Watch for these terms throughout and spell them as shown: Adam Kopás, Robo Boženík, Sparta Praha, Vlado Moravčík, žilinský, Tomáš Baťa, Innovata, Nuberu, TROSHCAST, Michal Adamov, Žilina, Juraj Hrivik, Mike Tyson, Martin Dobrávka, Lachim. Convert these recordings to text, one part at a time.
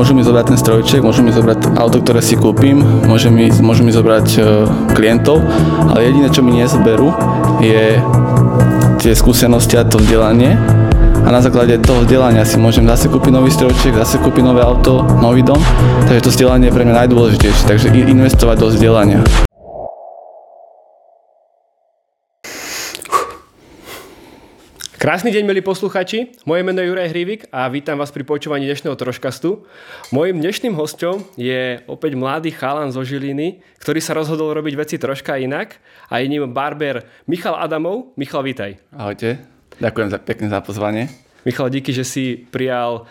Môžu mi zobrať ten strojček, môžu mi zobrať auto, ktoré si kúpim, môžu mi zobrať klientov, ale jediné, čo mi nezberú, je tie skúsenosti a to vzdelanie. A na základe toho vzdelania si môžem zase kúpiť nový strojček, zase kúpiť nové auto, nový dom. Takže to vzdelanie je pre mňa najdôležitejšie, takže investovať do vzdelania. Krásny deň, milí posluchači. Moje meno je Juraj Hrivik a vítam vás pri počúvaní dnešného TROSHCASTu. Mojím dnešným hosťom je opäť mladý chalan zo Žiliny, ktorý sa rozhodol robiť veci troška inak a je ním barber Michal Adamov. Michal, vítaj. Ahojte. Ďakujem pekne za pozvanie. Michal, díky, že si prijal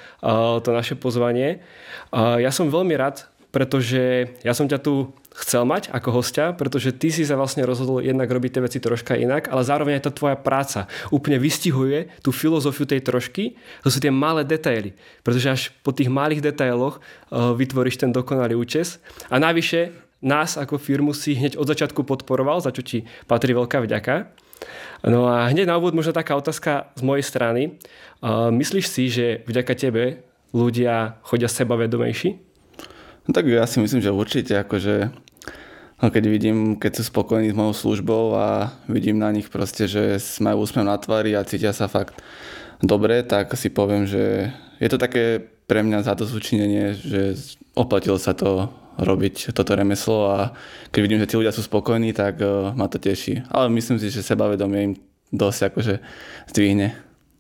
to naše pozvanie. Ja som veľmi rád, pretože ja som ťa tu chcel mať ako hostia, pretože ty si sa vlastne rozhodol jednak robiť tie veci troška inak, ale zároveň aj tá tvoja práca úplne vystihuje tú filozofiu tej trošky. To sú tie malé detaily, pretože až po tých malých detailoch vytvoríš ten dokonalý účes. A navyše nás ako firmu si hneď od začiatku podporoval, za čo ti patrí veľká vďaka. No a hneď na úvod možno taká otázka z mojej strany. Myslíš si, že vďaka tebe ľudia chodia sebavedomejší? No tak ja si myslím, že určite, akože keď sú spokojní s mojou službou a vidím na nich proste, že majú úsmev na tvári a cítia sa fakt dobre, tak si poviem, že je to také pre mňa zadozučinenie, že oplatilo sa to robiť toto remeslo a keď vidím, že tí ľudia sú spokojní, tak ma to teší. Ale myslím si, že sebavedomie im dosť akože zdvihne.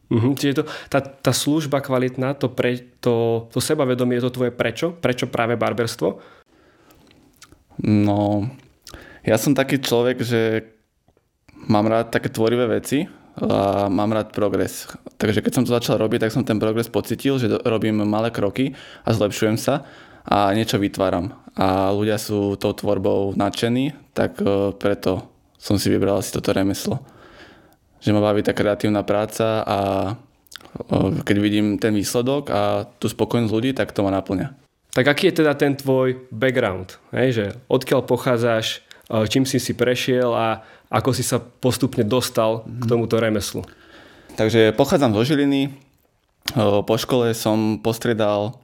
Čiže tá služba kvalitná, to sebavedomie, je to tvoje prečo? Prečo práve barberstvo? No, ja som taký človek, že mám rád také tvorivé veci a mám rád progres. Takže keď som to začal robiť, tak som ten progres pocitil, že robím malé kroky a zlepšujem sa a niečo vytváram. A ľudia sú tou tvorbou nadšení, tak preto som si vybral asi toto remeslo. Že ma baví tá kreatívna práca a keď vidím ten výsledok a tú spokojnosť ľudí, tak to ma naplňa. Tak aký je teda ten tvoj background? Že odkiaľ pochádzaš, čím si prešiel a ako si sa postupne dostal k tomuto remeslu? Takže pochádzam zo Žiliny. Po škole som postriedal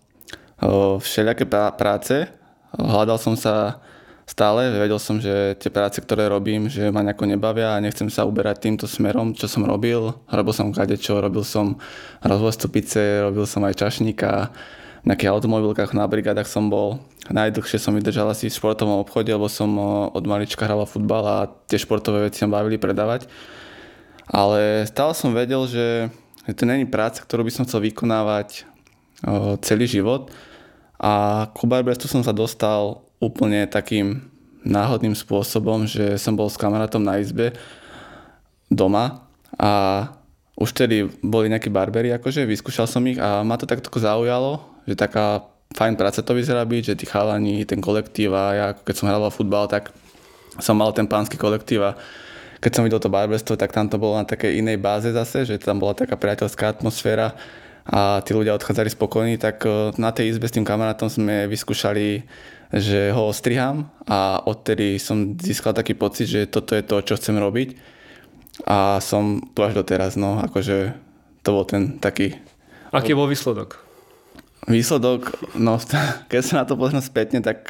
všelijaké práce. Hľadal som sa stále, vedel som, že tie práce, ktoré robím, že ma nejako nebavia a nechcem sa uberať týmto smerom, čo som robil. Robil som kadečo, robil som rozvoz stupice, robil som aj čašníka, v nejakých automobilkách, na brigádach som bol. Najdlhšie som vydržal asi v športovom obchode, lebo som od malička hral futbal a tie športové veci ma bavili predávať. Ale stále som vedel, že to není práca, ktorú by som chcel vykonávať celý život. A ku barberstvu som sa dostal úplne takým náhodným spôsobom, že som bol s kamarátom na izbe doma a už tedy boli nejakí barberi, akože vyskúšal som ich a ma to takto zaujalo, že taká fajn práca to vyzerá byť, že tí chalani, ten kolektív a ja keď som hral futbal, tak som mal ten pánsky kolektív a keď som videl to barberstvo, tak tam to bolo na takej inej báze zase, že tam bola taká priateľská atmosféra a tí ľudia odchádzali spokojní, tak na tej izbe s tým kamarátom sme vyskúšali, že ho ostriham a odtedy som získal taký pocit, že toto je to, čo chcem robiť a som tu až doteraz, no akože to bol ten taký... Aký bol výsledok? Výsledok, no keď sa na to pozriem spätne, tak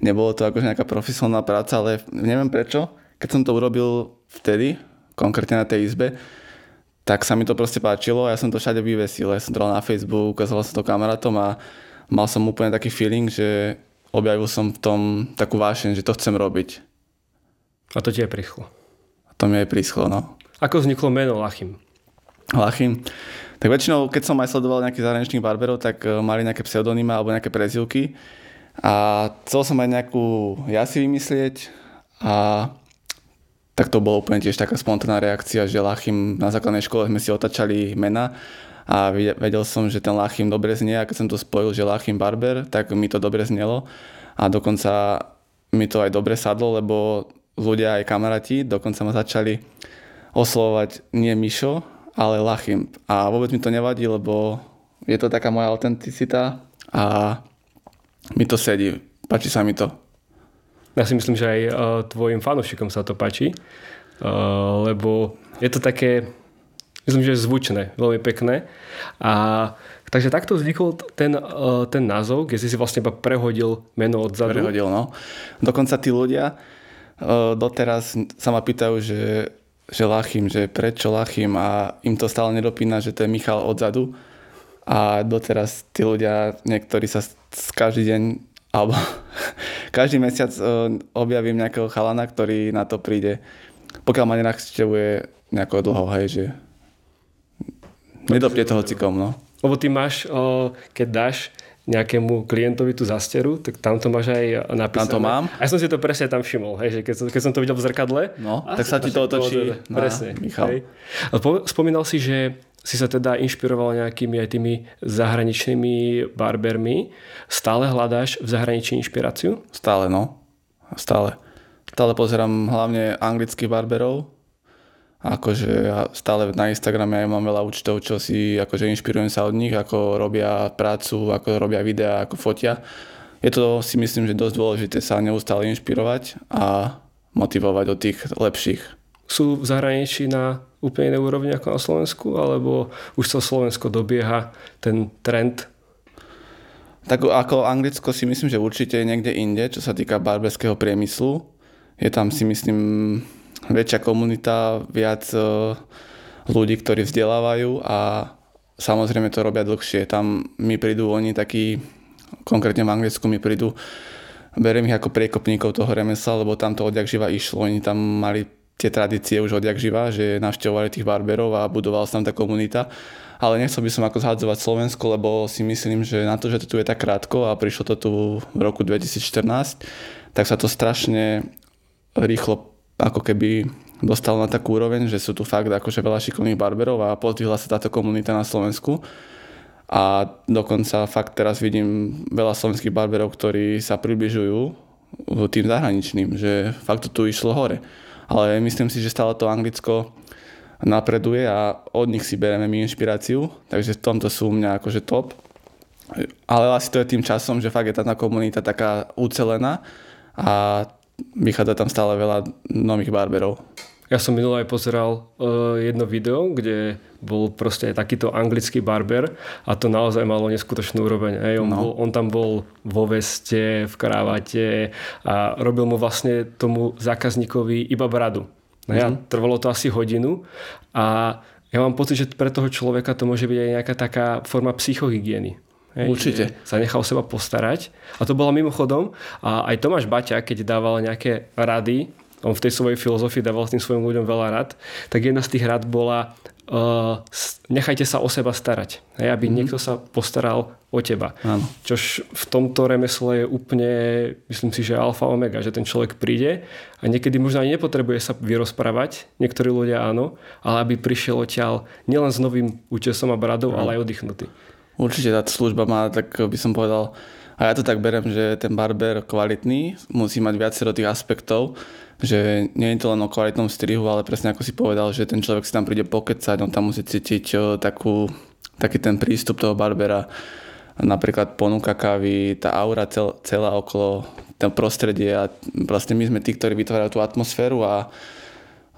nebolo to akože nejaká profesionálna práca, ale neviem prečo, keď som to urobil vtedy, konkrétne na tej izbe, tak sa mi to proste páčilo a ja som to všade vyvesil. Ja som to dal na Facebook, ukázal som to kamarátom a mal som úplne taký feeling, že objavil som v tom takú vášeň, že to chcem robiť. A to ti aj prišlo? A to mi aj prišlo, no. Ako vzniklo meno Lachim? Lachim? Tak väčšinou, keď som aj sledoval nejakých zahraničných barberov, tak mali nejaké pseudonymá alebo nejaké prezývky a chcel som aj nejakú ja si vymyslieť a... tak to bolo úplne tiež taká spontánna reakcia, že Lachim, na základnej škole sme si otačali mena a vedel som, že ten Lachim dobre znie a keď som to spojil, že Lachim barber, tak mi to dobre znelo a dokonca mi to aj dobre sadlo, lebo ľudia aj kamaráti dokonca ma začali oslovovať nie Mišo, ale Lachim a vôbec mi to nevadí, lebo je to taká moja autenticita a mi to sedí, páči sa mi to. Ja si myslím, že aj tvojim fanúšikom sa to páči, lebo je to také, myslím, že zvučné, veľmi pekné. A Takže takto vznikol ten názov, kde si vlastne iba prehodil meno odzadu. Prehodil, no. Dokonca tí ľudia doteraz sa ma pýtajú, že Lachim, že prečo Lachim, a im to stále nedopína, že to je Michal odzadu. A doteraz tí ľudia, niektorí sa každý deň alebo každý mesiac objavím nejakého chalana, ktorý na to príde. Pokiaľ ma nenakštevuje nejako dlho, hej, že nedoprie to hocikom, no. Lebo ty máš, keď dáš nejakému klientovi tú zasteru, tak tam to máš aj napísané. Tam to mám. A ja som si to presne tam všimol, hej, že keď som to videl v zrkadle. No, tak sa ti to otočí. Presne. Michal. Spomínal si, že si sa teda inšpiroval nejakými aj tými zahraničnými barbermi. Stále hľadáš v zahraničí inšpiráciu? Stále, no. Stále. Stále pozerám hlavne anglických barberov. Akože ja stále na Instagrame aj mám veľa účtov, čo si akože inšpirujem sa od nich, ako robia prácu, ako robia videá, ako fotia. Je to, si myslím, že dosť dôležité sa neustále inšpirovať a motivovať od tých lepších. Sú v zahraničí na úplne iné úrovni ako na Slovensku, alebo už sa Slovensko dobieha ten trend? Tak ako Anglicko si myslím, že určite niekde inde, čo sa týka barberského priemyslu. Je tam, si myslím, väčšia komunita, viac ľudí, ktorí vzdelávajú, a samozrejme to robia dlhšie. Tam mi prídu oni takí, konkrétne v Anglicku mi prídu, beriem ich ako priekopníkov toho remesla, lebo tam to odjakživa išlo. Oni tam mali tie tradície už odjakživa, že navštevovali tých barberov a budovala sa tam tá komunita. Ale nechcel by som ako zhadzovať Slovensko, lebo si myslím, že na to, že to tu je tak krátko a prišlo to tu v roku 2014, tak sa to strašne rýchlo ako keby dostalo na takú úroveň, že sú tu fakt akože veľa šikovných barberov a pozdvihla sa táto komunita na Slovensku. A dokonca fakt teraz vidím veľa slovenských barberov, ktorí sa približujú tým zahraničným, že fakt to tu išlo hore. Ale myslím si, že stále to Anglicko napreduje a od nich si bereme my inšpiráciu, takže v tomto sú u mňa akože top. Ale asi to je tým časom, že fakt je tá komunita taká ucelená a vychádza tam stále veľa nových barberov. Ja som minulé aj pozeral jedno video, kde bol proste takýto anglický barber a to naozaj malo neskutočnú úroveň. On tam bol vo veste, v krávate a robil mu vlastne tomu zákazníkovi iba bradu. Trvalo to asi hodinu a ja mám pocit, že pre toho človeka to môže byť aj nejaká taká forma psychohygieny. Určite. Sa nechal seba postarať. A to bolo mimochodom. A aj Tomáš Baťa, keď dával nejaké rady, on v tej svojej filozofii dával tým svojim ľuďom veľa rád, tak jedna z tých rád bola nechajte sa o seba starať. Hej, aby niekto sa postaral o teba. Áno. Čož v tomto remesle je úplne, myslím si, že alfa omega, že ten človek príde a niekedy možno ani nepotrebuje sa vyrozprávať, niektorí ľudia áno, ale aby prišiel odtiaľ nielen s novým účesom a bradou, ale aj oddychnutý. Určite tá služba má, tak by som povedal, a ja to tak beriem, že ten barber kvalitný musí mať viacero tých aspektov, že nie je to len o kvalitnom strihu, ale presne ako si povedal, že ten človek si tam príde pokecať, on tam musí cítiť taký ten prístup toho barbera, napríklad ponuka kávy, tá aura celá okolo, ten prostredie, a vlastne my sme tí, ktorí vytvárajú tú atmosféru. A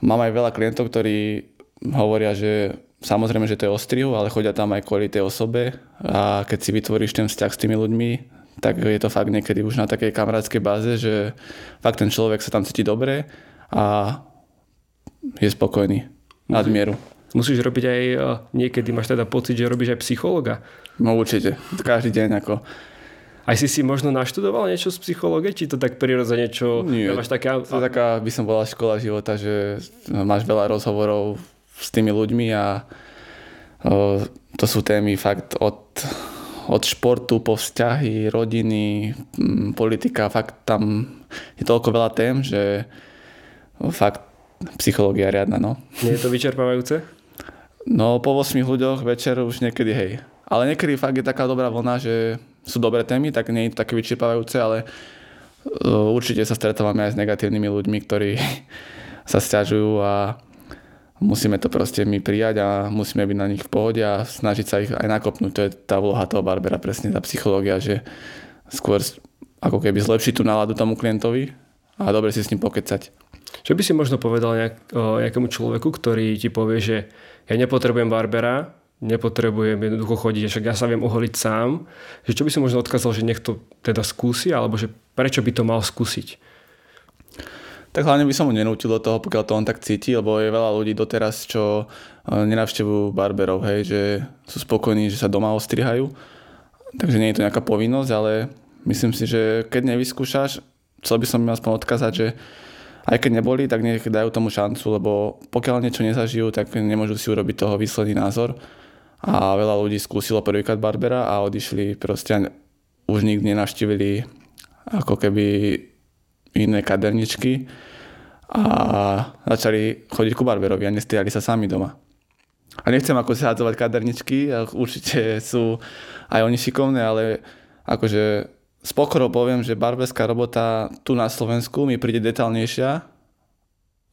mám aj veľa klientov, ktorí hovoria, že samozrejme, že to je o strihu, ale chodia tam aj kvôli tej osobe, a keď si vytvoríš ten vzťah s tými ľuďmi, tak je to fakt niekedy už na takej kamarátskej báze, že fakt ten človek sa tam cíti dobre a je spokojný nad mieru. Musíš robiť aj, niekedy máš teda pocit, že robíš aj psychologa. No určite, každý deň ako. Aj si možno naštudoval niečo z psychológie? Či to tak prirodzene, čo máš také... To taká, by som bola škola života, že máš veľa rozhovorov s tými ľuďmi a to sú témy fakt od športu po vzťahy, rodiny, politika. Fakt tam je toľko veľa tém, že fakt psychológia riadna. No. Nie je to vyčerpávajúce? No po 8 ľuďoch večer už niekedy hej. Ale niekedy fakt je taká dobrá vlna, že sú dobré témy, tak nie je to také vyčerpávajúce, ale určite sa stretávame aj s negatívnymi ľuďmi, ktorí sa sťažujú a musíme to proste my prijať a musíme byť na nich v pohode a snažiť sa ich aj nakopnúť. To je tá vloha toho barbera, presne tá psychológia, že skôr ako keby zlepšiť tú náladu tomu klientovi a dobre si s ním pokecať. Čo by si možno povedal nejakému človeku, ktorý ti povie, že ja nepotrebujem barbera, nepotrebujem jednoducho chodiť, však ja sa viem oholiť sám, že čo by som možno odkázal, že niekto teda skúsi, alebo že prečo by to mal skúsiť? Tak hlavne by som mu nenútil do toho, pokiaľ to on tak cíti, lebo je veľa ľudí doteraz, čo nenavštevujú barberov, hej, že sú spokojní, že sa doma ostrihajú, takže nie je to nejaká povinnosť, ale myslím si, že keď nevyskúšaš, chcel by som im aspoň odkázať, že aj keď neboli, tak nech dajú tomu šancu, lebo pokiaľ niečo nezažijú, tak nemôžu si urobiť toho výsledný názor. A veľa ľudí skúsilo prvýkrát barbera a odišli, proste už nikdy nenavštívili ako keby iné kaderničky a začali chodiť ku barberovi a nestihali sa sami doma. A nechcem ako si hádzovať kaderničky, určite sú aj oni šikovné, ale akože s pokorou poviem, že barberská robota tu na Slovensku mi príde detailnejšia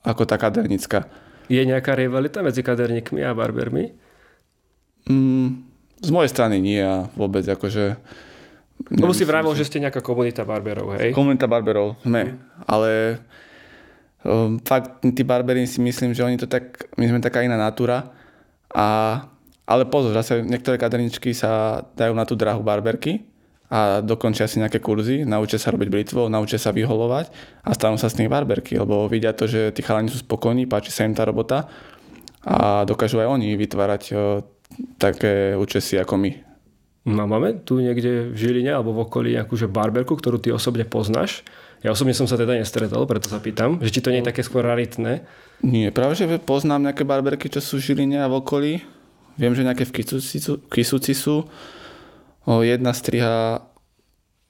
ako tá kadernická. Je nejaká rivalita medzi kaderníkmi a barbermi? Z mojej strany nie a vôbec akože... Lebo si vravil, že ste nejaká komunita barberov, hej? Komunita barberov, sme. Ale fakt tí barberi si myslím, že oni to tak... My sme taká iná natúra. Ale pozor, zase niektoré kaderničky sa dajú na tú drahu barberky a dokončia si nejaké kurzy, naučia sa robiť britvou, naučia sa vyholovať a stanú sa z nich barberky, lebo vidia to, že tí chalani sú spokojní, páči sa im tá robota a dokážu aj oni vytvárať také účesy ako my. No máme tu niekde v Žiline alebo v okolí nejakúže barberku, ktorú ty osobne poznáš? Ja osobne som sa teda nestretol, preto sa pýtam, že či to nie je také skôr raritné? Nie, práve že poznám nejaké barberky, čo sú v Žiline a v okolí. Viem, že nejaké v Kysuci sú. Jedna striha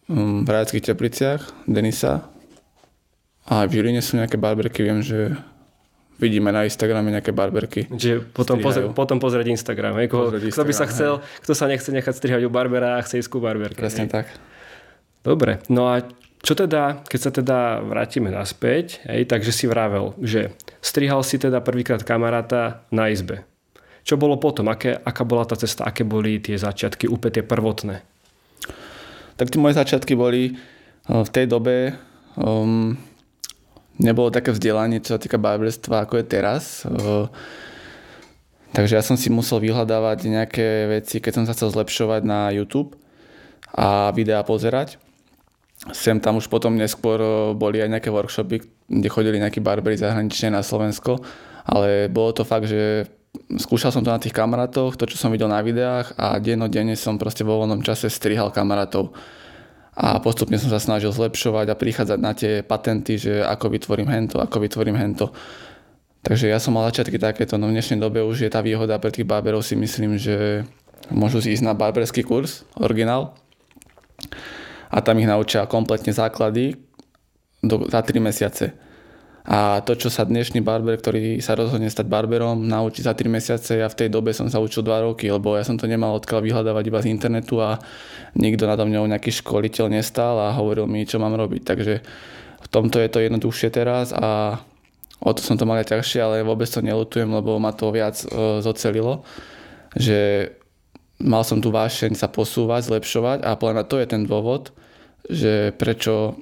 v Rajeckých Tepliciach, Denisa. A v Žiline sú nejaké barberky, viem, že... Vidíme na Instagrame nejaké barberky. Čiže potom pozrieť Instagram. Kto by sa chcel, kto sa nechce nechať strihať u barbera a chce ísť ku barberke. Presne tak. Dobre. No a čo teda, keď sa teda vrátime naspäť, takže si vravel, že strihal si teda prvýkrát kamaráta na izbe. Čo bolo potom? Aká bola tá cesta? Aké boli tie začiatky, úplne tie prvotné? Tak tie moje začiatky boli v tej dobe... Nebolo také vzdelanie, čo sa týka barberstva, ako je teraz. Takže ja som si musel vyhľadávať nejaké veci, keď som sa chcel zlepšovať na YouTube a videá pozerať. Sem tam už potom neskôr boli aj nejaké workshopy, kde chodili nejakí barberi zahranične na Slovensko. Ale bolo to fakt, že skúšal som to na tých kamarátoch, to, čo som videl na videách a dennodenne som proste vo voľnom čase strihal kamarátov. A postupne som sa snažil zlepšovať a prichádzať na tie patenty, že ako vytvorím hento. Takže ja som mal začiatky takéto, no v dnešnej dobe už je tá výhoda pre tých barberov, si myslím, že môžu ísť na barberský kurz, originál. A tam ich naučia kompletne základy za 3 mesiace. A to, čo sa dnešný barber, ktorý sa rozhodne stať barberom, naučí za 3 mesiace, ja v tej dobe som sa učil 2 roky, lebo ja som to nemal odkiaľ vyhľadávať iba z internetu a nikto nado mňou nejaký školiteľ nestál a hovoril mi, čo mám robiť. Takže v tomto je to jednoduchšie teraz a o to som to mal aj ťažšie, ale vôbec to neľutujem, lebo ma to viac zocelilo, že mal som tú vášeň sa posúvať, zlepšovať a plná to je ten dôvod, že prečo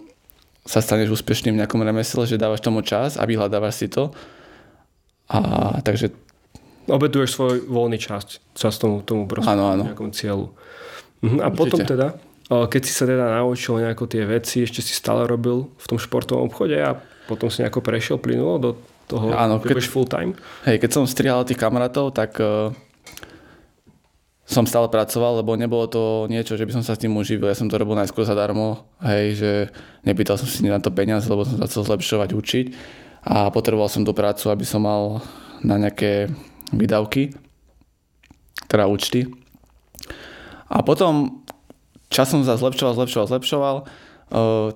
sa staneš úspešným v nejakom remesle, že dávaš tomu čas a vyhľadávaš si to. A takže... Obetuješ svoj voľný čas tomu proste nejakom cieľu. A určite. Potom teda, keď si sa teda naučil nejako tie veci, ešte si stále robil v tom športovom obchode a potom si nejako prešiel plynulo do toho, že budeš full time. Hej, keď som strihal tých kamarátov, tak som stále pracoval, lebo nebolo to niečo, že by som sa s tým uživil. Ja som to robil najskôr zadarmo, hej, že nepýtal som si na to peniaze, lebo som sa chcel zlepšovať, učiť a potreboval som tú prácu, aby som mal na nejaké výdavky, teda účty. A potom časom sa zlepšoval.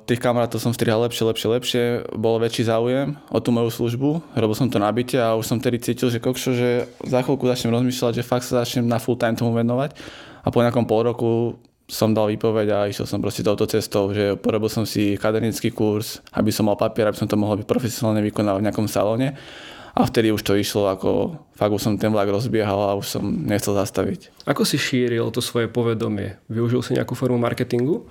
Tých kamarátov som strihal lepšie, bol väčší záujem o tú moju službu, robil som to na byte a už som tedy cítil, že kokšo, že za chvíľku začnem rozmýšľať, že fakt sa začnem na full time tomu venovať a po nejakom pol roku som dal výpoveď a išiel som proste touto cestou, že porobil som si kadernický kurz, aby som mal papier, aby som to mohol byť profesionálne vykonávať v nejakom salóne a vtedy už to išlo, ako fakt už som ten vlak rozbiehal a už som nechcel zastaviť. Ako si šíril to svoje povedomie? Využil si nejakú formu marketingu?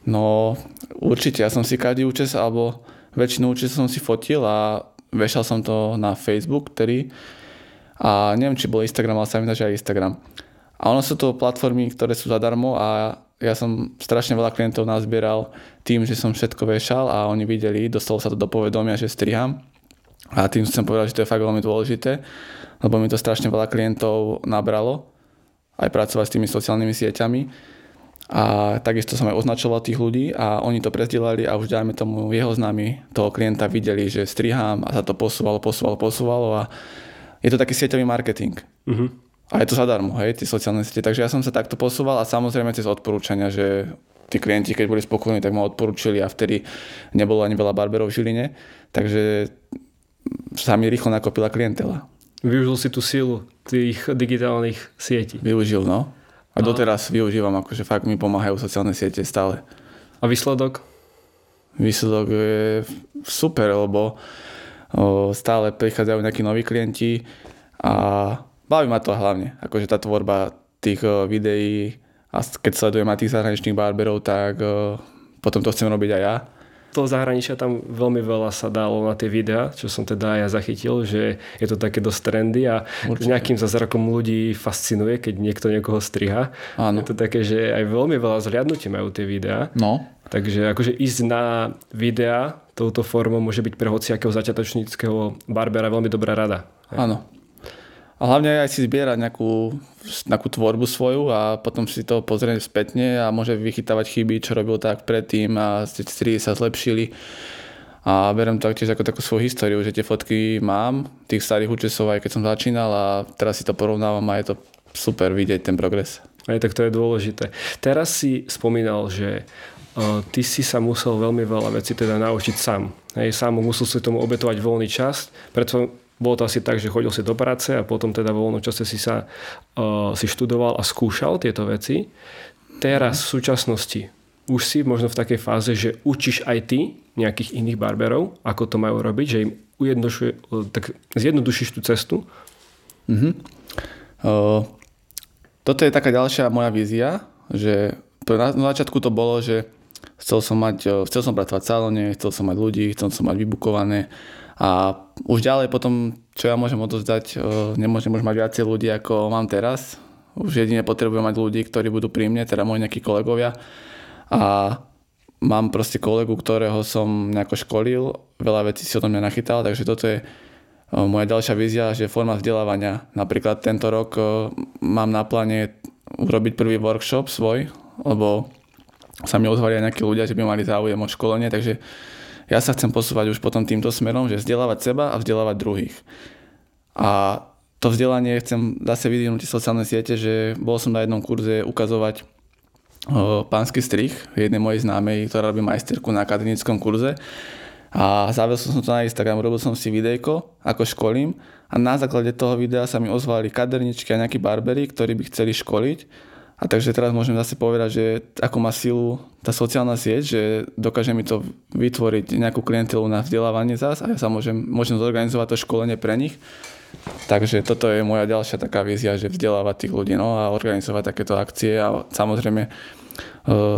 No určite, ja som si každý účes alebo väčšinu účes som si fotil a vešal som to na Facebook, ktorý A neviem, či bol Instagram, ale sa mi zdá, že aj Instagram. A ono sú to platformy, ktoré sú zadarmo a ja som strašne veľa klientov nazbieral tým, že som všetko vešal a oni videli, dostalo sa to do povedomia, že striham. A tým som povedal, že to je fakt veľmi dôležité, lebo mi to strašne veľa klientov nabralo, aj pracovať s tými sociálnymi sieťami. A takisto som aj označoval tých ľudí a oni to prezdielali a už dajme tomu jeho známi toho klienta videli, že striham a sa to posúvalo a je to taký sieťový marketing. Mhm. A je to zadarmo, hej, tie sociálne siete. Takže ja som sa takto posúval a samozrejme cez odporúčania, že tí klienti, keď boli spokojní, tak ma odporúčili a vtedy nebolo ani veľa barberov v Žiline, takže sa mi rýchlo nakopila klientela. Využil si tú silu tých digitálnych sietí. Využil, no. A doteraz využívam, akože fakt mi pomáhajú sociálne siete stále. A výsledok? Výsledok je super, lebo stále prichádzajú nejakí noví klienti a baví ma to hlavne, akože tá tvorba tých videí a keď sledujem aj tých zahraničných barberov, tak potom to chcem robiť aj ja. To zahraničia tam veľmi veľa sa dalo na tie videá, čo som teda ja zachytil, že je to také dosť trendy a s nejakým zázrakom ľudí fascinuje, keď niekto niekoho striha. Áno. Je to také, že aj veľmi veľa zhliadnutí majú tie videá. No. Takže akože ísť na videá touto formou môže byť pre hociakého začiatočníckeho barbera veľmi dobrá rada. Áno. A hlavne aj si zbierať nejakú tvorbu svoju a potom si to pozrieť spätne a môže vychytávať chyby, čo robil tak predtým a strie sa zlepšili. A beriem to tiež ako takú svoju históriu, že tie fotky mám, tých starých účesov, aj keď som začínal a teraz si to porovnávam a je to super vidieť ten progres. Aj tak to je dôležité. Teraz si spomínal, že ty si sa musel veľmi veľa vecí teda naučiť sám. Hej, sám musel si tomu obetovať voľný čas, preto bolo to asi tak, že chodil si do práce a potom teda vo voľnom čase si sa si študoval a skúšal tieto veci. Teraz v súčasnosti už si možno v takej fáze, že učíš aj ty nejakých iných barberov, ako to majú robiť, že im tak zjednodušíš tú cestu. Toto je taká ďalšia moja vízia, že na začiatku to bolo, že chcel som pracovať v salóne, chcel som mať ľudí, chcel som mať vybukované. A už ďalej potom, čo ja môžem odovzdať, nemôžem už mať viacej ľudí, ako mám teraz. Už jedine potrebujem mať ľudí, ktorí budú pri mne, teda moji nejakí kolegovia. A mám proste kolegu, ktorého som nejako školil, veľa vecí si o tom nenachytal, takže toto je moja ďalšia vízia, že forma vzdelávania. Napríklad tento rok mám na pláne urobiť prvý workshop svoj, lebo sa mi ozvali aj nejakí ľudia, že by mali záujem o školenie, takže ja sa chcem posúvať už potom týmto smerom, že vzdelávať seba a vzdelávať druhých. A to vzdelanie chcem zase vyvinúť v sociálnej siete, že bol som na jednom kurze ukazovať pánsky strih jednej mojej známej, ktorá robí majsterku na akademickom kurze. A zavel som to na Instagram, robil som si videjko, ako školím. A na základe toho videa sa mi ozvali kaderničky a nejakí barberi, ktorí by chceli školiť. A takže teraz môžem zase povedať, že akú má silu tá sociálna sieť, že dokáže mi to vytvoriť nejakú klientelu na vzdelávanie zás a ja sa môžem zorganizovať to školenie pre nich. Takže toto je moja ďalšia taká vízia, že vzdelávať tých ľudí, no, a organizovať takéto akcie a samozrejme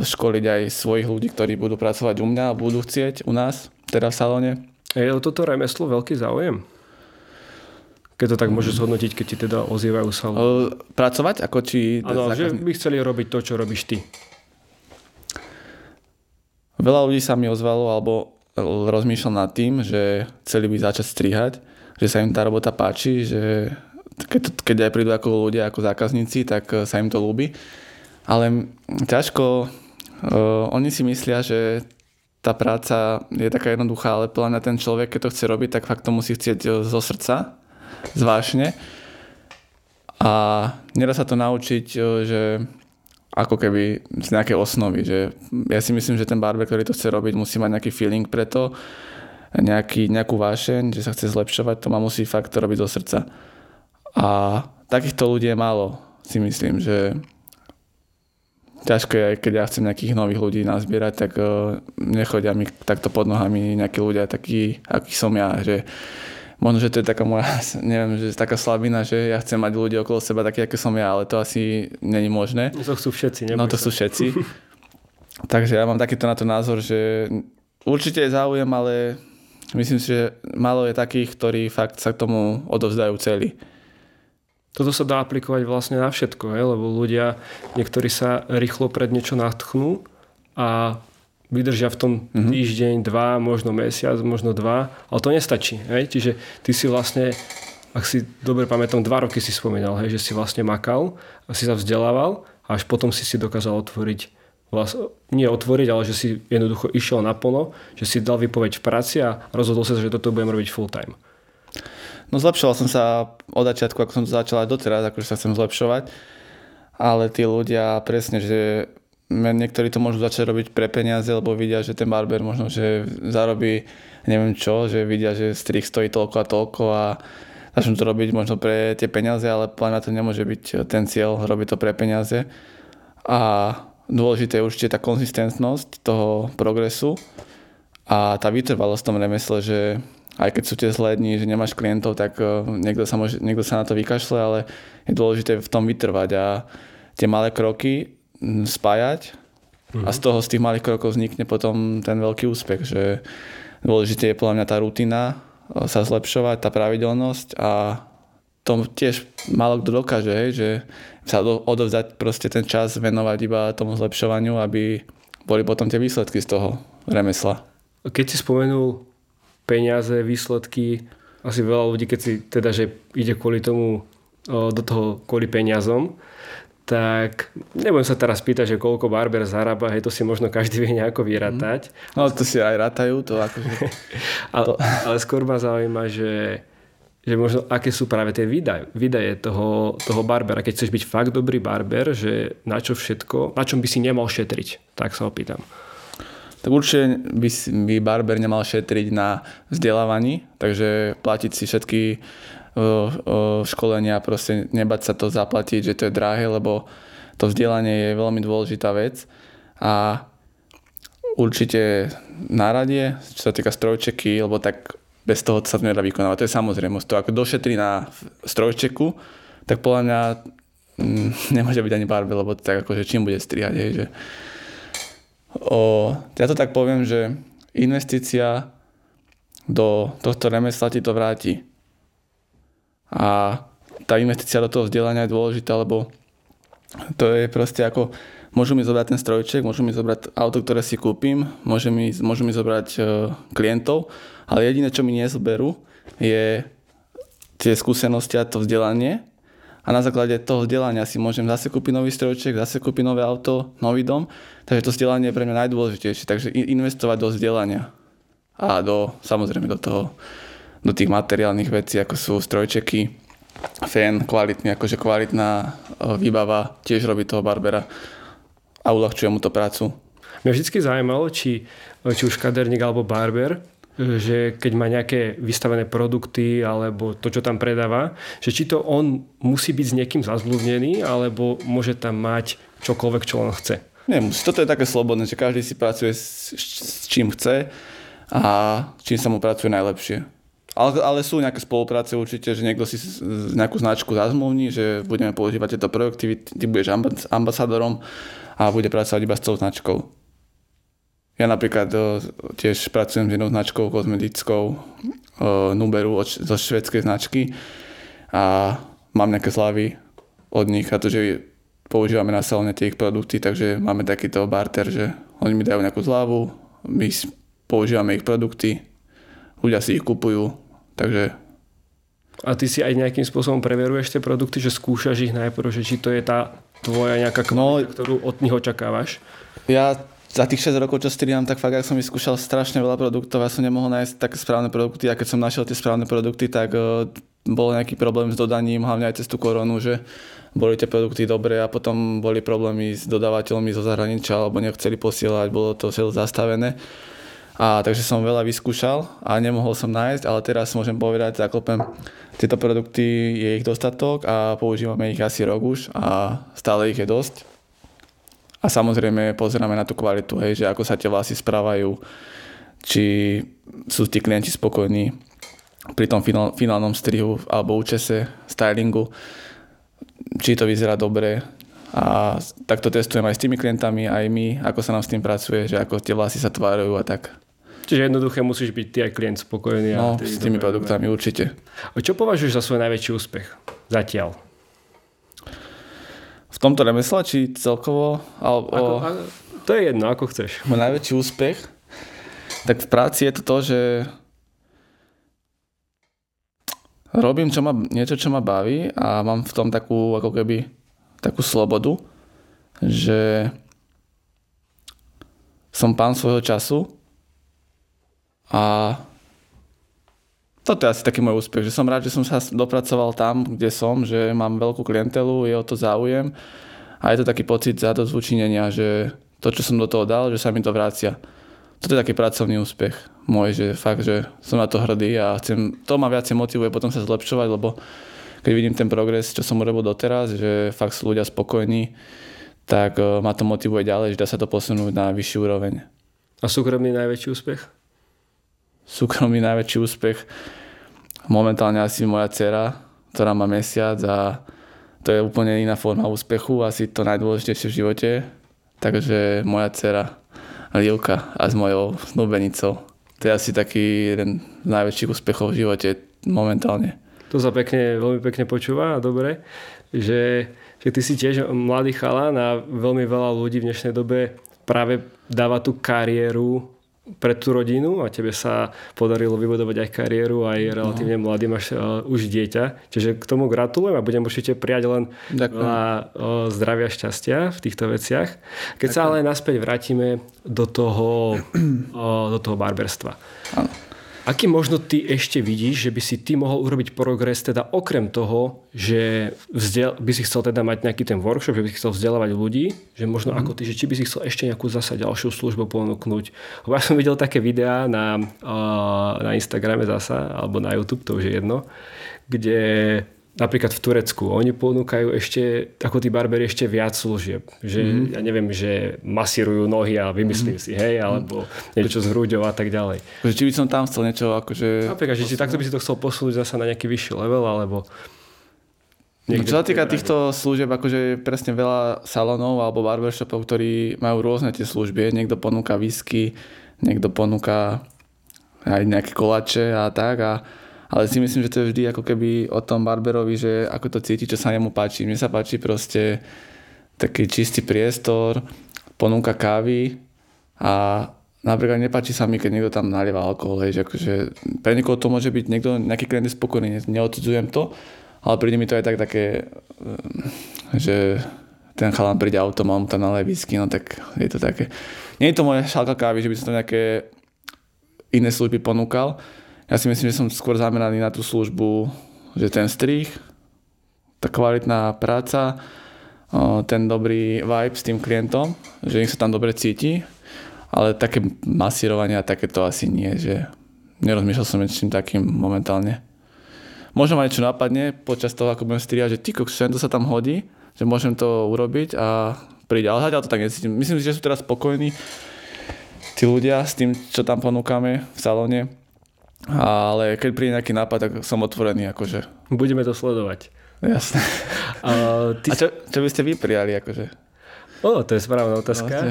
školiť aj svojich ľudí, ktorí budú pracovať u mňa a budú chcieť u nás, teda v salóne. Je toto remeslo veľký záujem? Keď to tak môžeš zhodnotiť, keď ti teda ozývajú sa. Pracovať? Ako či... Áno, že by chceli robiť to, čo robíš ty. Veľa ľudí sa mi ozvalo, alebo rozmýšľal nad tým, že chceli by začať strihať, že sa im tá robota páči, že keď aj prídu ako ľudia, ako zákazníci, tak sa im to ľúbi. Ale ťažko, oni si myslia, že tá práca je taká jednoduchá, ale plná ten človek, keď to chce robiť, tak fakt to musí chcieť zo srdca, zvážne. A nedá sa to naučiť, že ako keby z nejakej osnovy. Že ja si myslím, že ten barber, ktorý to chce robiť, musí mať nejaký feeling pre to, nejakú vášeň, že sa chce zlepšovať, to ma musí fakt robiť do srdca. A takýchto ľudí je málo, si myslím, že ťažko je, keď ja chcem nejakých nových ľudí nazbierať, tak nechodia mi takto pod nohami nejakí ľudia takí, aký som ja, že možno, že to je taká moja, neviem, že taká slabina, že ja chcem mať ľudí okolo seba takí, aké som ja, ale to asi není možné. To sú všetci. No to sú všetci. Takže ja mám takýto na to názor, že určite je záujem, ale myslím si, že málo je takých, ktorí fakt sa k tomu odovzdajú celí. Toto sa dá aplikovať vlastne na všetko, lebo ľudia, niektorí sa rýchlo pred niečo natchnú a vydržia v tom týždeň, dva, možno mesiac, možno dva, ale to nestačí. Čiže ty si vlastne, ak si dobre pamätám, 2 roky si spomínal, že si vlastne makal a si sa vzdelával a až potom si dokázal otvoriť, ale že si jednoducho išiel naplno, že si dal výpoveď v práci a rozhodol sa, že toto budem robiť full time. No zlepšoval som sa od začiatku, ako som to začal aj doteraz, akože sa chcem zlepšovať, ale tí ľudia presne, že niektorí to môžu začať robiť pre peniaze, lebo vidia, že ten barber možno, že zarobí neviem čo, že vidia, že strih stojí toľko a toľko a začnú to robiť možno pre tie peniaze, ale plán na to nemôže byť ten cieľ, robiť to pre peniaze. A dôležité je určite tá konzistentnosť toho progresu a tá vytrvalosť v tom remesle, že aj keď sú tie zlé dni, že nemáš klientov, tak niekto sa na to vykašle, ale je dôležité v tom vytrvať a tie malé kroky spájať a z tých malých krokov vznikne potom ten veľký úspech, že dôležité je podľa mňa tá rutina, sa zlepšovať, tá pravidelnosť a to tiež málo kto dokáže, že sa odovzdať proste ten čas venovať iba tomu zlepšovaniu, aby boli potom tie výsledky z toho remesla. Keď si spomenul peniaze, výsledky. Asi veľa ľudí, keď si teda, že ide kvôli tomu, do toho kvôli peniazom, tak nebudem sa teraz pýtať, že koľko barber zarába, hej, to si možno každý vie nejako vyratať. No to si aj ratajú, to akože... ale skôr ma zaujíma, že možno aké sú práve tie výdaje toho barbera. Keď chceš byť fakt dobrý barber, že na čo všetko, na čom by si nemal šetriť, tak sa opýtam. Tak určite by barber nemal šetriť na vzdelávaní, takže platiť si všetky školenia, proste nebať sa to zaplatiť, že to je drahé, lebo to vzdelanie je veľmi dôležitá vec a určite na rade, čo sa týka strojčeky, lebo tak bez toho sa to nedá vykonávať, to je samozrejmosť. To ako došetri na strojčeku, tak podľa mňa nemôže byť ani barber, lebo tak akože čím bude strihať, že... Ja to tak poviem, že investícia do tohto remesla ti to vráti. A tá investícia do toho vzdelania je dôležitá, lebo to je proste ako, môžu mi zobrať ten strojček, môžu mi zobrať auto, ktoré si kúpim, môžu mi zobrať klientov, ale jediné, čo mi nezoberú, je tie skúsenosti a to vzdelanie. A na základe toho vzdelania si môžem zase kúpiť nový strojček, zase kúpiť nové auto, nový dom. Takže to vzdelanie je pre mňa najdôležitejšie. Takže investovať do vzdelania. A samozrejme do tých materiálnych vecí, ako sú strojčeky, fén, kvalitná výbava, tiež robí toho barbera a uľahčuje mu to prácu. Mňa vždy zaujímalo, či už kaderník alebo barber, že keď má nejaké vystavené produkty alebo to, čo tam predáva, že či to on musí byť s niekým zazmluvnený, alebo môže tam mať čokoľvek, čo on chce. Nemusí. Toto je také slobodné, že každý si pracuje s čím chce a čím sa mu pracuje najlepšie. Ale sú nejaké spolupráce určite, že niekto si nejakú značku zazmluvní, že budeme používať tieto produkty, ty budeš ambasadorom a bude pracovať iba s tou značkou. Ja napríklad tiež pracujem s jednou značkou kozmetickou Nuberu zo švédskej značky a mám nejaké zľavy od nich, pretože používame na salóne tie ich produkty, takže máme takýto barter, že oni mi dajú nejakú zľavu, my používame ich produkty, ľudia si ich kupujú, takže... A ty si aj nejakým spôsobom preveruješ tie produkty, že skúšaš ich najprv, že či to je tá tvoja nejaká kvalita, ktorú od nich očakávaš? Ja za tých 6 rokov, čo striham, tak fakt, ak som vyskúšal strašne veľa produktov, ja som nemohol nájsť také správne produkty a keď som našiel tie správne produkty, tak bol nejaký problém s dodaním, hlavne aj cez tú koronu, že boli tie produkty dobré a potom boli problémy s dodávateľmi zo zahraničia, alebo nechceli posielať, bolo to všetko zastavené. A takže som veľa vyskúšal a nemohol som nájsť, ale teraz môžem povedať, zaklopem, tieto produkty je ich dostatok a používame ich asi rok už a stále ich je dosť. A samozrejme pozeráme na tú kvalitu, hej, že ako sa tie vlasy správajú, či sú tí klienti spokojní pri tom finálnom strihu alebo účese, stylingu, či to vyzerá dobre. A takto testujem aj s tými klientami, aj my, ako sa nám s tým pracuje, že ako tie vlasy sa tvárajú a tak. Čiže jednoduché musíš byť ty aj klient spokojný. No, s tými produktami určite. A čo považuješ za svoj najväčší úspech zatiaľ? v tomto remesle, či celkovo? To je jedno, ako chceš. Môj najväčší úspech, tak v práci je to to, že robím niečo, čo ma baví a mám v tom takú, ako keby, takú slobodu, že som pán svojho času a toto je asi taký môj úspech, že som rád, že som sa dopracoval tam, kde som, že mám veľkú klientelu, je o to záujem a je to taký pocit zadosťučinenia, že to, čo som do toho dal, že sa mi to vracia. Toto je taký pracovný úspech môj, že fakt, že som na to hrdý a chcem, to ma viacej motivuje potom sa zlepšovať, lebo keď vidím ten progres, čo som urobil doteraz, že fakt sú ľudia spokojní, tak ma to motivuje ďalej, že dá sa to posunúť na vyšší úroveň. A súkromný najväčší úspech? Súkromný najväčší úspech momentálne asi moja dcera, ktorá má mesiac a to je úplne iná forma úspechu, asi to najdôležitejšie v živote. Takže moja dcera Lívka a s mojou snúbenicou. To je asi taký jeden z najväčších úspechov v živote momentálne. To sa pekne, veľmi pekne počúva a dobre, že ty si tiež mladý chalan a veľmi veľa ľudí v dnešnej dobe práve dáva tú kariéru pre tú rodinu a tebe sa podarilo vybudovať aj kariéru, aj relatívne mladý, máš už dieťa. Čiže k tomu gratulujem a budem určite prijať len veľa zdravia a šťastia v týchto veciach. Keď sa ale naspäť vrátime do toho barberstva. Áno. Aký možno ty ešte vidíš, že by si ty mohol urobiť progres, teda okrem toho, že by si chcel teda mať nejaký ten workshop, že by si chcel vzdelávať ľudí, že možno ako ty, že či by si chcel ešte nejakú zasa ďalšiu službu ponúknuť. Ja som videl také videá na Instagrame zasa, alebo na YouTube, to už je jedno, kde napríklad v Turecku oni ponúkajú ešte, ako tí barberi, ešte viac služieb. Že, ja neviem, že masírujú nohy a vymyslím si, hej, alebo niečo s hrúďou a tak ďalej. Či by som tam chcel niečo akože... Napríklad, že či takto by si to chcel posunúť zasa na nejaký vyšší level, alebo... Čo sa týka týchto služieb, akože presne veľa salónov alebo barbershopov, ktorí majú rôzne tie služby. Niekto ponúka whisky, niekto ponúka aj nejaké koláče a tak a... Ale si myslím, že to je vždy ako keby o tom barberovi, že ako to cíti, čo sa jemu páči. Mne sa páči proste taký čistý priestor, ponúka kávy a napríklad nepáči sa mi, keď niekto tam nalieva alkohol. Hej, že akože pre niekoho to môže byť, nejaký klient je spokojný, neodsudzujem to, ale príde mi to aj tak také, že ten chalan príde autom a mu tam nalieje whisky, no tak je to také. Nie je to moja šálka kávy, že by som to nejaké iné služby ponúkal. Ja si myslím, že som skôr zameraný na tú službu, že ten strih, tá kvalitná práca, ten dobrý vibe s tým klientom, že nech sa tam dobre cíti, ale také masírovanie a takéto asi nie, že nerozmýšľal som niečím takým momentálne. Možno ma niečo napadne počas toho, ako budem strihať, že to sa tam hodí, že môžem to urobiť a príde, ale to tak necítim. Myslím si, že sú teraz spokojní tí ľudia s tým, čo tam ponúkame v salóne. Ale keď príde nejaký nápad, tak som otvorený akože. Budeme to sledovať. Jasné. A čo by ste vy prijali akože? To je správna otázka.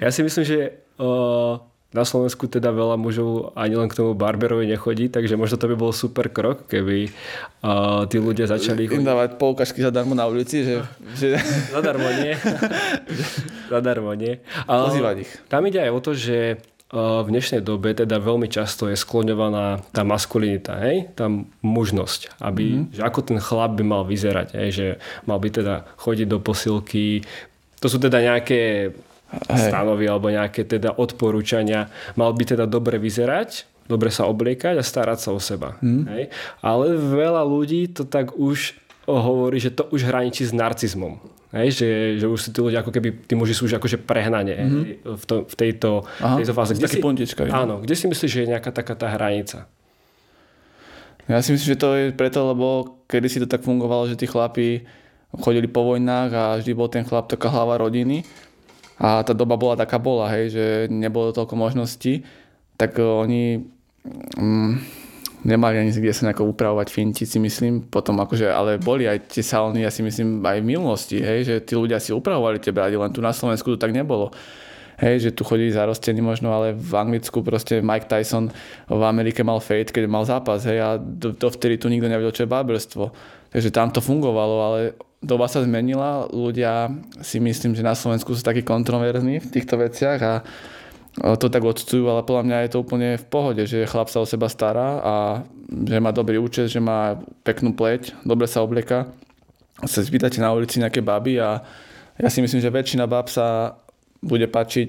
Ja si myslím, že na Slovensku teda veľa mužov ani len k tomu barberovi nechodí, takže možno to by bol super krok, keby tí ľudia začali chodiť. Dávať poukažky zadarmo na ulici, že... Zadarmo nie. Zadarmo nie. Pozývať ich. Tam ide aj o to, že v dnešnej dobe teda veľmi často je skloňovaná tá maskulinita, hej? Tá mužnosť, že ako ten chlap by mal vyzerať, hej? Že mal by teda chodiť do posilky, to sú teda nejaké stanovy alebo nejaké teda odporúčania, mal by teda dobre vyzerať, dobre sa obliekať a starať sa o seba, hej? Ale veľa ľudí to tak už hovorí, že to už hraničí s narcizmom. Hej, že už sú tí ľudia, ako keby tí muži sú už akože prehnanie v tejto fáze. Taký pontička. Áno, kde si myslíš, že je nejaká taká tá hranica? Ja si myslím, že to je preto, lebo kedy si to tak fungovalo, že tí chlapi chodili po vojnách a vždy bol ten chlap taká hlava rodiny a tá doba bola taká hej, že nebolo toľko možností, tak oni nemali ani kde sa nejako upravovať, fintiť si myslím, potom akože, ale boli aj tie salóny, ja si myslím, aj v minulosti, hej, že tí ľudia si upravovali tie brady, len tu na Slovensku to tak nebolo. Hej, že tu chodili zarostení možno, ale v Anglicku proste Mike Tyson v Amerike mal fade, keď mal zápas, hej, a dovtedy tu nikto nevedel, čo je barberstvo. Takže tam to fungovalo, ale doba sa zmenila, ľudia si myslím, že na Slovensku sú takí kontroverzní v týchto veciach a to tak odstujú, ale podľa mňa je to úplne v pohode, že chlap sa o seba stará a že má dobrý účes, že má peknú pleť, dobre sa oblieka. Sa spýtate na ulici nejaké baby a ja si myslím, že väčšina bab sa bude páčiť,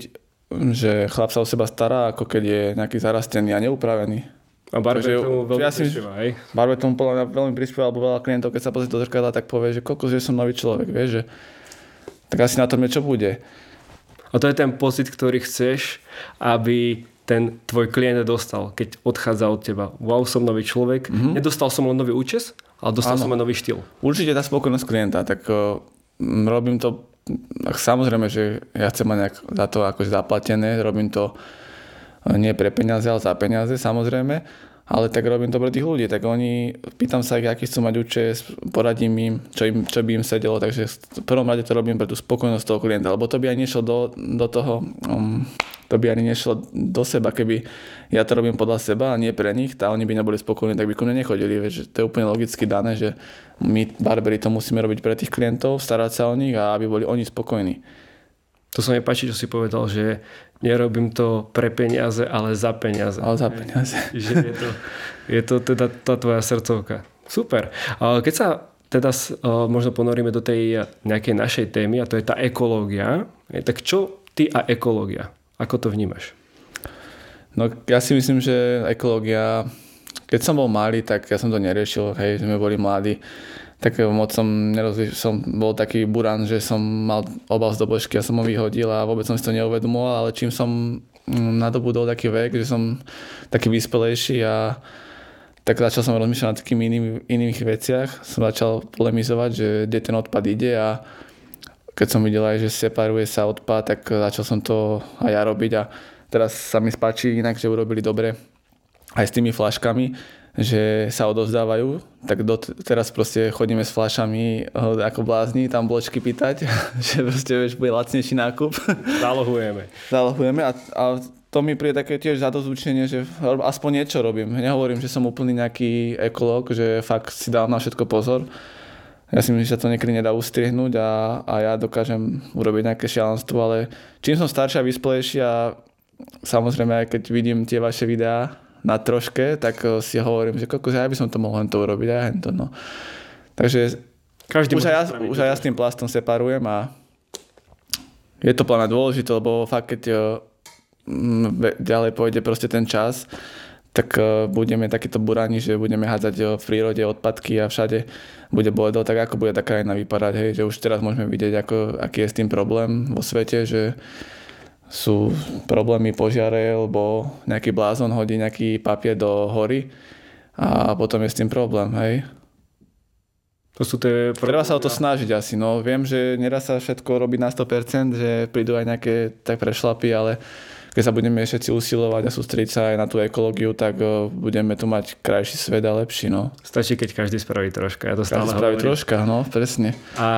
že chlap sa o seba stará, ako keď je nejaký zarastený a neupravený. A barbe tomu veľmi prispieva, hej? Barbe tomu podľa mňa veľmi prispieva, alebo veľa klientov, keď sa pozrie do zrkadla, tak povie, že kokos, že som nový človek, vieš, že tak asi na tom niečo bude. A to je ten pocit, ktorý chceš, aby ten tvoj klient dostal, keď odchádza od teba. Wow, som nový človek. Mm-hmm. Nedostal som len nový účes, ale dostal som aj nový štýl. Určite tá spokojnosť klienta, tak robím to, tak samozrejme, že ja chcem mať nejak za to akože zaplatené, robím to nie pre peniaze, ale za peniaze, samozrejme. Ale tak robím to pre tých ľudí. Tak oni, pýtam sa, aký chcú mať účest, poradím im, čo by im sedelo. Takže v prvom rade to robím pre tú spokojnosť toho klienta. Lebo to by ani nešlo do toho, to by ani nešlo do seba. Keby ja to robím podľa seba a nie pre nich, tak oni by neboli spokojní, tak by ku mne nechodili. Veď, to je úplne logicky dané, že my, barberi, to musíme robiť pre tých klientov, starať sa o nich a aby boli oni spokojní. To sa mi páči, čo si povedal, že nerobím to pre peniaze, ale za peniaze. Ale za peniaze. Že je to teda tá tvoja srdcovka. Super. Keď sa teda možno ponoríme do tej nejakej našej témy, a to je tá ekológia, tak čo ty a ekológia? Ako to vnímaš? No ja si myslím, že ekológia, keď som bol malý, tak ja som to neriešil, hej, sme boli mladí. Tak moc som bol taký buran, že som mal obav z dobožky a som ho vyhodil a vôbec som si to neuvedomoval, ale čím som nadobudol taký vek, že som taký vyspelejší a tak začal som rozmýšľať na takých iných veciach. Som začal polemizovať, že kde ten odpad ide a keď som videl aj, že separuje sa odpad, tak začal som to aj ja robiť a teraz sa mi spáči inak, že urobili dobre aj s tými flaškami, že sa odovzdávajú, tak teraz proste chodíme s fľašami ako blázni, tam bločky pýtať, že proste vieš, bude lacnejší nákup. Zálohujeme a to mi príde také tiež zadosťučenie, že aspoň niečo robím. Nehovorím, že som úplný nejaký ekológ, že fakt si dám na všetko pozor. Ja si myslím, že sa to niekedy nedá ustrihnúť a ja dokážem urobiť nejaké šialenstvo, ale čím som starší a vyspelejší a samozrejme aj keď vidím tie vaše videá na troške, tak si hovorím, že koľko, že ja by som to mohol len to urobiť, aj hento, no. Takže už aj ja s tým plastom separujem a je to plná dôležité, lebo fakt, keď ďalej pôjde proste ten čas, tak budeme takýto buráni, že budeme hádzať v prírode odpadky a všade bude boledo, tak ako bude tá krajina vypadať, hej, že už teraz môžeme vidieť, aký je s tým problém vo svete, že sú problémy požiare, alebo nejaký blázon hodí nejaký papier do hory a potom je s tým problém, hej. To sú tie treba sa o to snažiť asi, no. Viem, že nedá sa všetko robiť na 100%, že prídu aj nejaké tak prešlapy, ale keď sa budeme všetci usilovať a sústrediť sa aj na tú ekológiu, tak budeme tu mať krajší svet a lepší, no. Stačí, keď každý spraví troška. Ja to stále hovorím. Troška, no, presne. A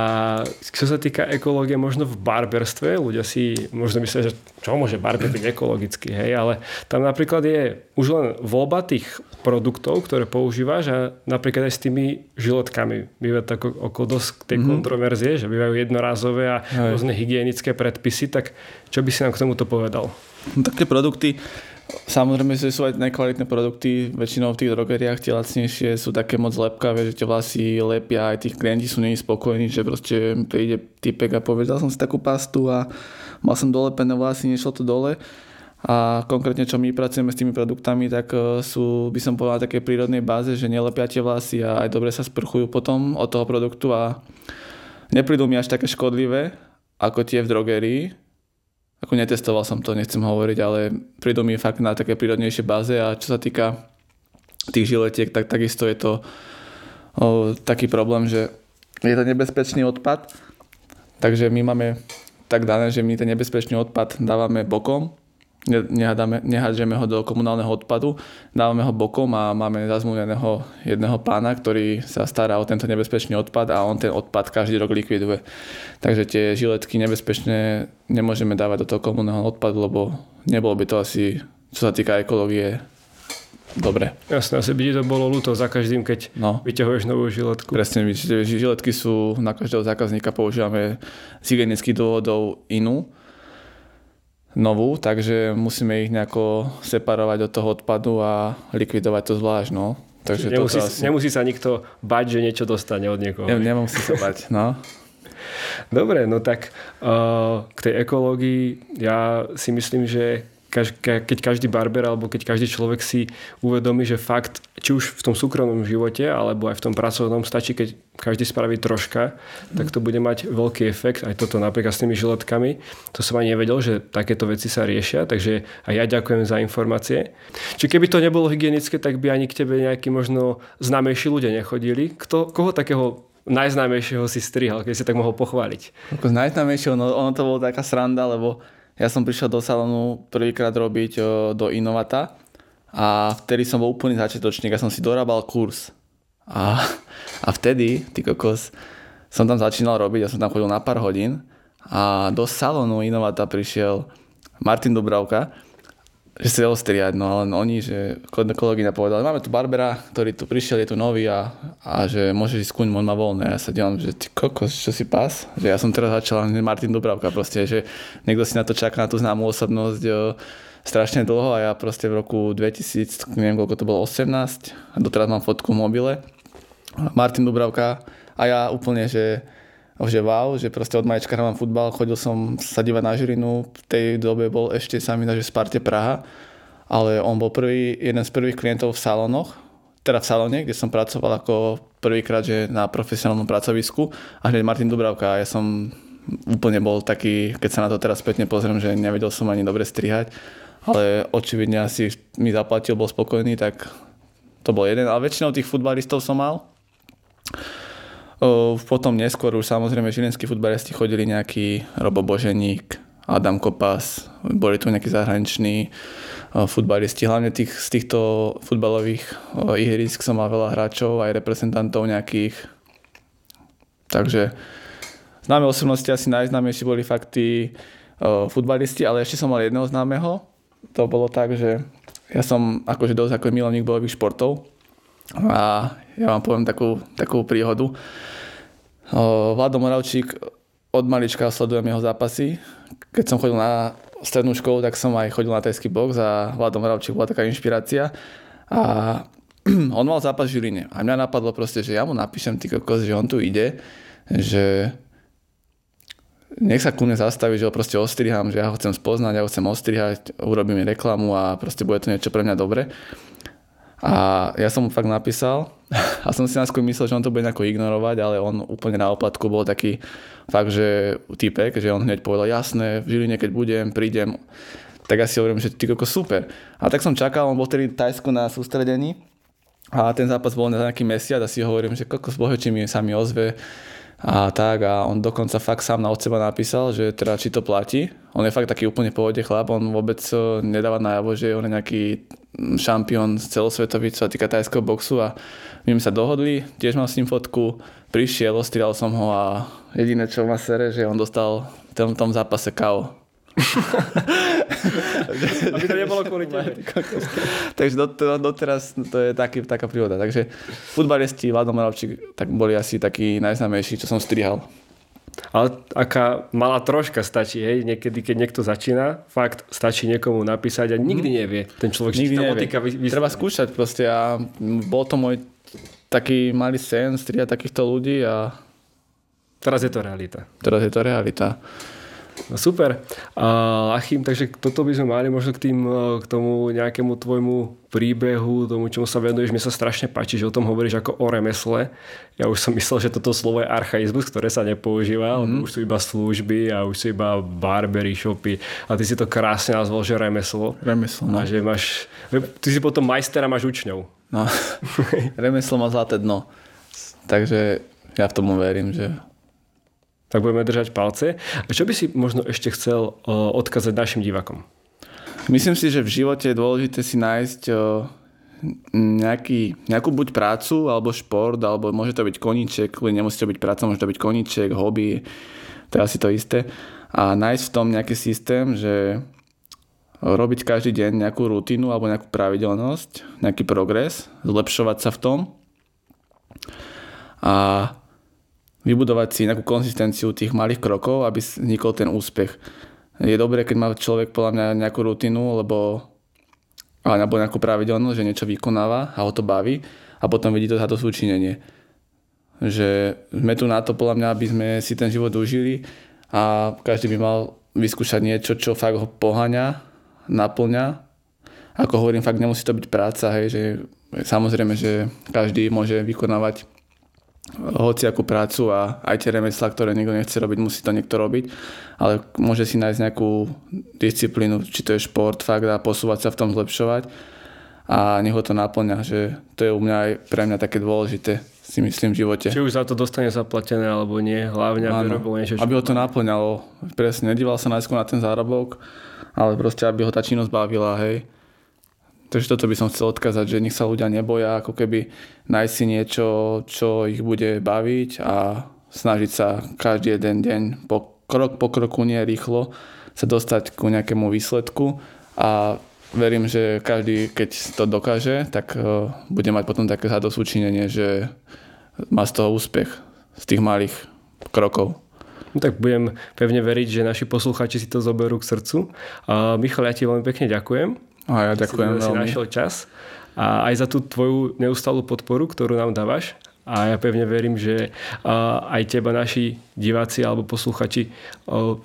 čo sa týka ekológie, možno v barberstve, ľudia si možno myslia, že čo môže barber byť ekologicky, hej, ale tam napríklad je už len voľba tých produktov, ktoré používaš a napríklad aj s tými žiletkami. Býva tak okolo dosť tej kontroverzie, že bývajú jednorázové a rôzne hygienické predpisy, tak čo by si nám k tomuto povedal? No tak tie produkty, samozrejme sú aj nekvalitné produkty, väčšinou v tých drogeriách tie lacnejšie sú také moc lepkavé, že tie vlasy lepia, aj tých klienti sú nespokojní, že proste príde typek a povedal som si takú pastu a mal som dolepené vlasy, nešlo to dole. A konkrétne, čo my pracujeme s tými produktami, tak sú, by som povedal, na takej prírodnej báze, že nelepia tie vlasy a aj dobre sa sprchujú potom od toho produktu a neprídu mi až také škodlivé, ako tie v drogerii. Ako netestoval som to, nechcem hovoriť, ale prídu mi fakt na také prírodnejšie báze a čo sa týka tých žiletiek, tak takisto je to taký problém, že je to nebezpečný odpad, takže my máme tak dané, že my ten nebezpečný odpad dávame bokom, nehádžeme ho do komunálneho odpadu, dávame ho bokom a máme zazmúneného jedného pána, ktorý sa stará o tento nebezpečný odpad a on ten odpad každý rok likviduje. Takže tie žiletky nebezpečné nemôžeme dávať do toho komunálneho odpadu, lebo nebolo by to asi, čo sa týka ekológie, dobre. Jasné, asi by ti to bolo ľúto za každým, keď vyťahuješ novú žiletku. Presne, žiletky sú, na každého zákazníka používame z hygienických dôvodov inú, novú, takže musíme ich nejako separovať od toho odpadu a likvidovať to zvlášť, no. Takže nemusí sa nikto bať, že niečo dostane od niekoho. Nemusí sa bať, no. Dobre, no tak k tej ekológii ja si myslím, že keď každý barber alebo keď každý človek si uvedomí, že fakt, či už v tom súkromnom živote alebo aj v tom pracovnom stačí, keď každý spraví troška, tak to bude mať veľký efekt. Aj toto napríklad s tými žiletkami. To som ani nevedel, že takéto veci sa riešia, takže aj ja ďakujem za informácie. Či keby to nebolo hygienické, tak by ani k tebe nejakí možno známejší ľudia nechodili. Koho takého najznámejšieho si strihal, keď si tak mohol pochváliť? Najznámejšieho? No ono to bolo taká sranda, lebo ja som prišiel do salónu prvýkrát robiť do Innovata a vtedy som bol úplný začiatočník. Ja som si dorábal kurz. A vtedy, ty kokos, som tam začínal robiť. Ja som tam chodil na pár hodín a do salónu Innovata prišiel Martin Dobrávka, že sa ho striať. No ale oni, že kolegyňa povedala, máme tu barbera, ktorý tu prišiel, je tu nový a že môžeš ísť kuň, on má voľné. Ja sa dívam, že ty kokos, čo si pás? Že ja som teraz začal, Martin Dobrávka proste, že niekto si na to čaká, na tú známú osobnosť strašne dlho a ja proste v roku 2000, neviem koľko to bolo, 18, a doteraz mám fotku v mobile. Martin Dobrávka a ja úplne, že wow, že proste od malička hrávam futbal, chodil som sa dívať na Žilinu, v tej dobe bol ešte sami na Sparte Praha, ale on bol jeden z prvých klientov v salónoch, teda v salóne, kde som pracoval ako prvýkrát, že na profesionálnom pracovisku a hneď Martin Dobrávka a ja som úplne bol taký, keď sa na to teraz spätne pozriem, že nevedel som ani dobre strihať, ale očividne asi mi zaplatil, bol spokojný, tak to bol jeden, ale väčšinou tých futbalistov som mal. Potom neskôr už samozrejme žilinskí futbalisti chodili nejaký Robo Boženík, Adam Kopás, boli tu nejakí zahraniční futbalisti. Hlavne z týchto futbalových ihrisk som mal veľa hráčov, aj reprezentantov nejakých. Takže známe osobnosti asi najznámejší boli fakt tí futbalisti, ale ešte som mal jedného známeho. To bolo tak, že ja som akože dosť ako milovník bojových športov a ja vám poviem takú príhodu. Vlado Moravčík, od malička sledujem jeho zápasy. Keď som chodil na strednú školu, tak som aj chodil na tajský box a Vlado Moravčík bola taká inšpirácia. A on mal zápas v Žiline. A mňa napadlo proste, že ja mu napíšem, ty kokos, že on tu ide, že nech sa ku mne zastaví, že ho proste ostriham, že ja ho chcem spoznať, ja ho chcem ostrihať, urobím reklamu a proste bude to niečo pre mňa dobre. A ja som mu fakt napísal a som si náskôr myslel, že on to bude nejako ignorovať, ale on úplne na oplatku bol taký fakt, že typek, že on hneď povedal, jasné, v Žiline, keď prídem, tak ja si hovorím, že ty koko super. A tak som čakal, on bol tedy Tajsku na sústredení a ten zápas bol na nejaký mesiac a si hovorím, že koko z bohečí mi sa mi ozve a tak a on dokonca fakt sám od seba napísal, že teda či to platí. On je fakt taký úplne v pohode chlap, on vôbec nedáva najavo, že on je nejaký šampión celosvetový, čo sa týka tajského boxu a my sme sa dohodli, tiež mám s ním fotku, prišiel, ostrial som ho a jediné čo ma sere, že on dostal v tom zápase KO. Aby to nebolo kvôli tebe. Takže doteraz to je taká príhoda. Takže futbalisti, Vlado Moravčík, tak boli asi takí najznámejší, čo som strihal. Ale aká malá troška stačí, hej, niekedy, keď niekto začína, fakt stačí niekomu napísať a nikdy nevie. Ten človek nikdy nevie. Treba skúšať proste a bol to môj taký malý sen strihať takýchto ľudí a teraz je to realita. No super. Lachim, takže toto by sme mali možno k tomu nejakému tvojmu príbehu, tomu, čomu sa venuješ. Mne sa strašne páči, že o tom hovoríš ako o remesle. Ja už som myslel, že toto slovo je archaizmus, ktoré sa nepoužíva. Už sú iba služby a už sú iba barbery, shopy. A ty si to krásne nazval, že remeslo. Remeslo. A že ty si potom majstera, máš učňov. No, remeslo má zlaté dno. Takže ja v tomu verím, že tak budeme držať palce. A čo by si možno ešte chcel odkazať našim divákom? Myslím si, že v živote je dôležité si nájsť nejakú buď prácu, alebo šport, alebo môže to byť koníček, nemusí to byť práca, môže to byť koníček, hobby, to je asi to isté. A nájsť v tom nejaký systém, že robiť každý deň nejakú rutinu alebo nejakú pravidelnosť, nejaký progres, zlepšovať sa v tom a vybudovať si nejakú konzistenciu tých malých krokov, aby vznikol ten úspech. Je dobré, keď má človek podľa mňa nejakú rutinu alebo nejakú pravidelnosť, že niečo vykonáva a ho to baví a potom vidí to za to súčinenie. Že sme tu na to podľa mňa, aby sme si ten život užili a každý by mal vyskúšať niečo, čo fakt ho poháňa, naplňa. Ako hovorím, fakt nemusí to byť práca, hej, že samozrejme, že každý môže vykonávať hociakú prácu a aj tie remeslá, ktoré nikto nechce robiť, musí to niekto robiť, ale môže si nájsť nejakú disciplínu, či to je šport, fakt, a posúvať sa v tom, zlepšovať a nech ho to naplňa, že to je u mňa aj pre mňa také dôležité, si myslím, v živote. Či už za to dostane zaplatené alebo nie, hlavne aby robil niečo. Aby ho to naplňalo, presne, nedíval sa najskôr na ten zárobok, ale proste, aby ho tá činnosť bavila, hej. Takže toto by som chcel odkázať, že nech sa ľudia neboja, ako keby nájsť si niečo, čo ich bude baviť a snažiť sa každý jeden deň, krok po kroku, nie rýchlo, sa dostať ku nejakému výsledku a verím, že každý, keď to dokáže, tak bude mať potom také zadosťučinenie, že má z toho úspech, z tých malých krokov. No tak budem pevne veriť, že naši poslucháči si to zoberú k srdcu. Michal, ja ti veľmi pekne ďakujem. A ja ďakujem veľmi. Si našiel čas a aj za tú tvoju neustálu podporu, ktorú nám dávaš. A ja pevne verím, že aj teba naši diváci alebo posluchači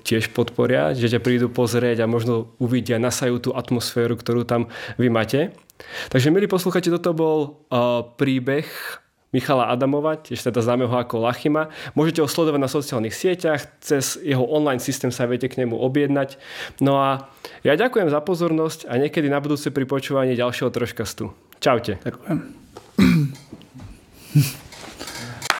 tiež podporia, že ťa prídu pozrieť a možno uvidia, nasajú tú atmosféru, ktorú tam vy máte. Takže, milí posluchači, toto bol príbeh Michala Adamova, tiež teda známeho ako Lachima. Môžete ho sledovať na sociálnych sieťach, cez jeho online systém sa viete k nemu objednať. No a ja ďakujem za pozornosť a niekedy na budúce pri počúvaní ďalšieho Troškastu. Čaute. Ďakujem.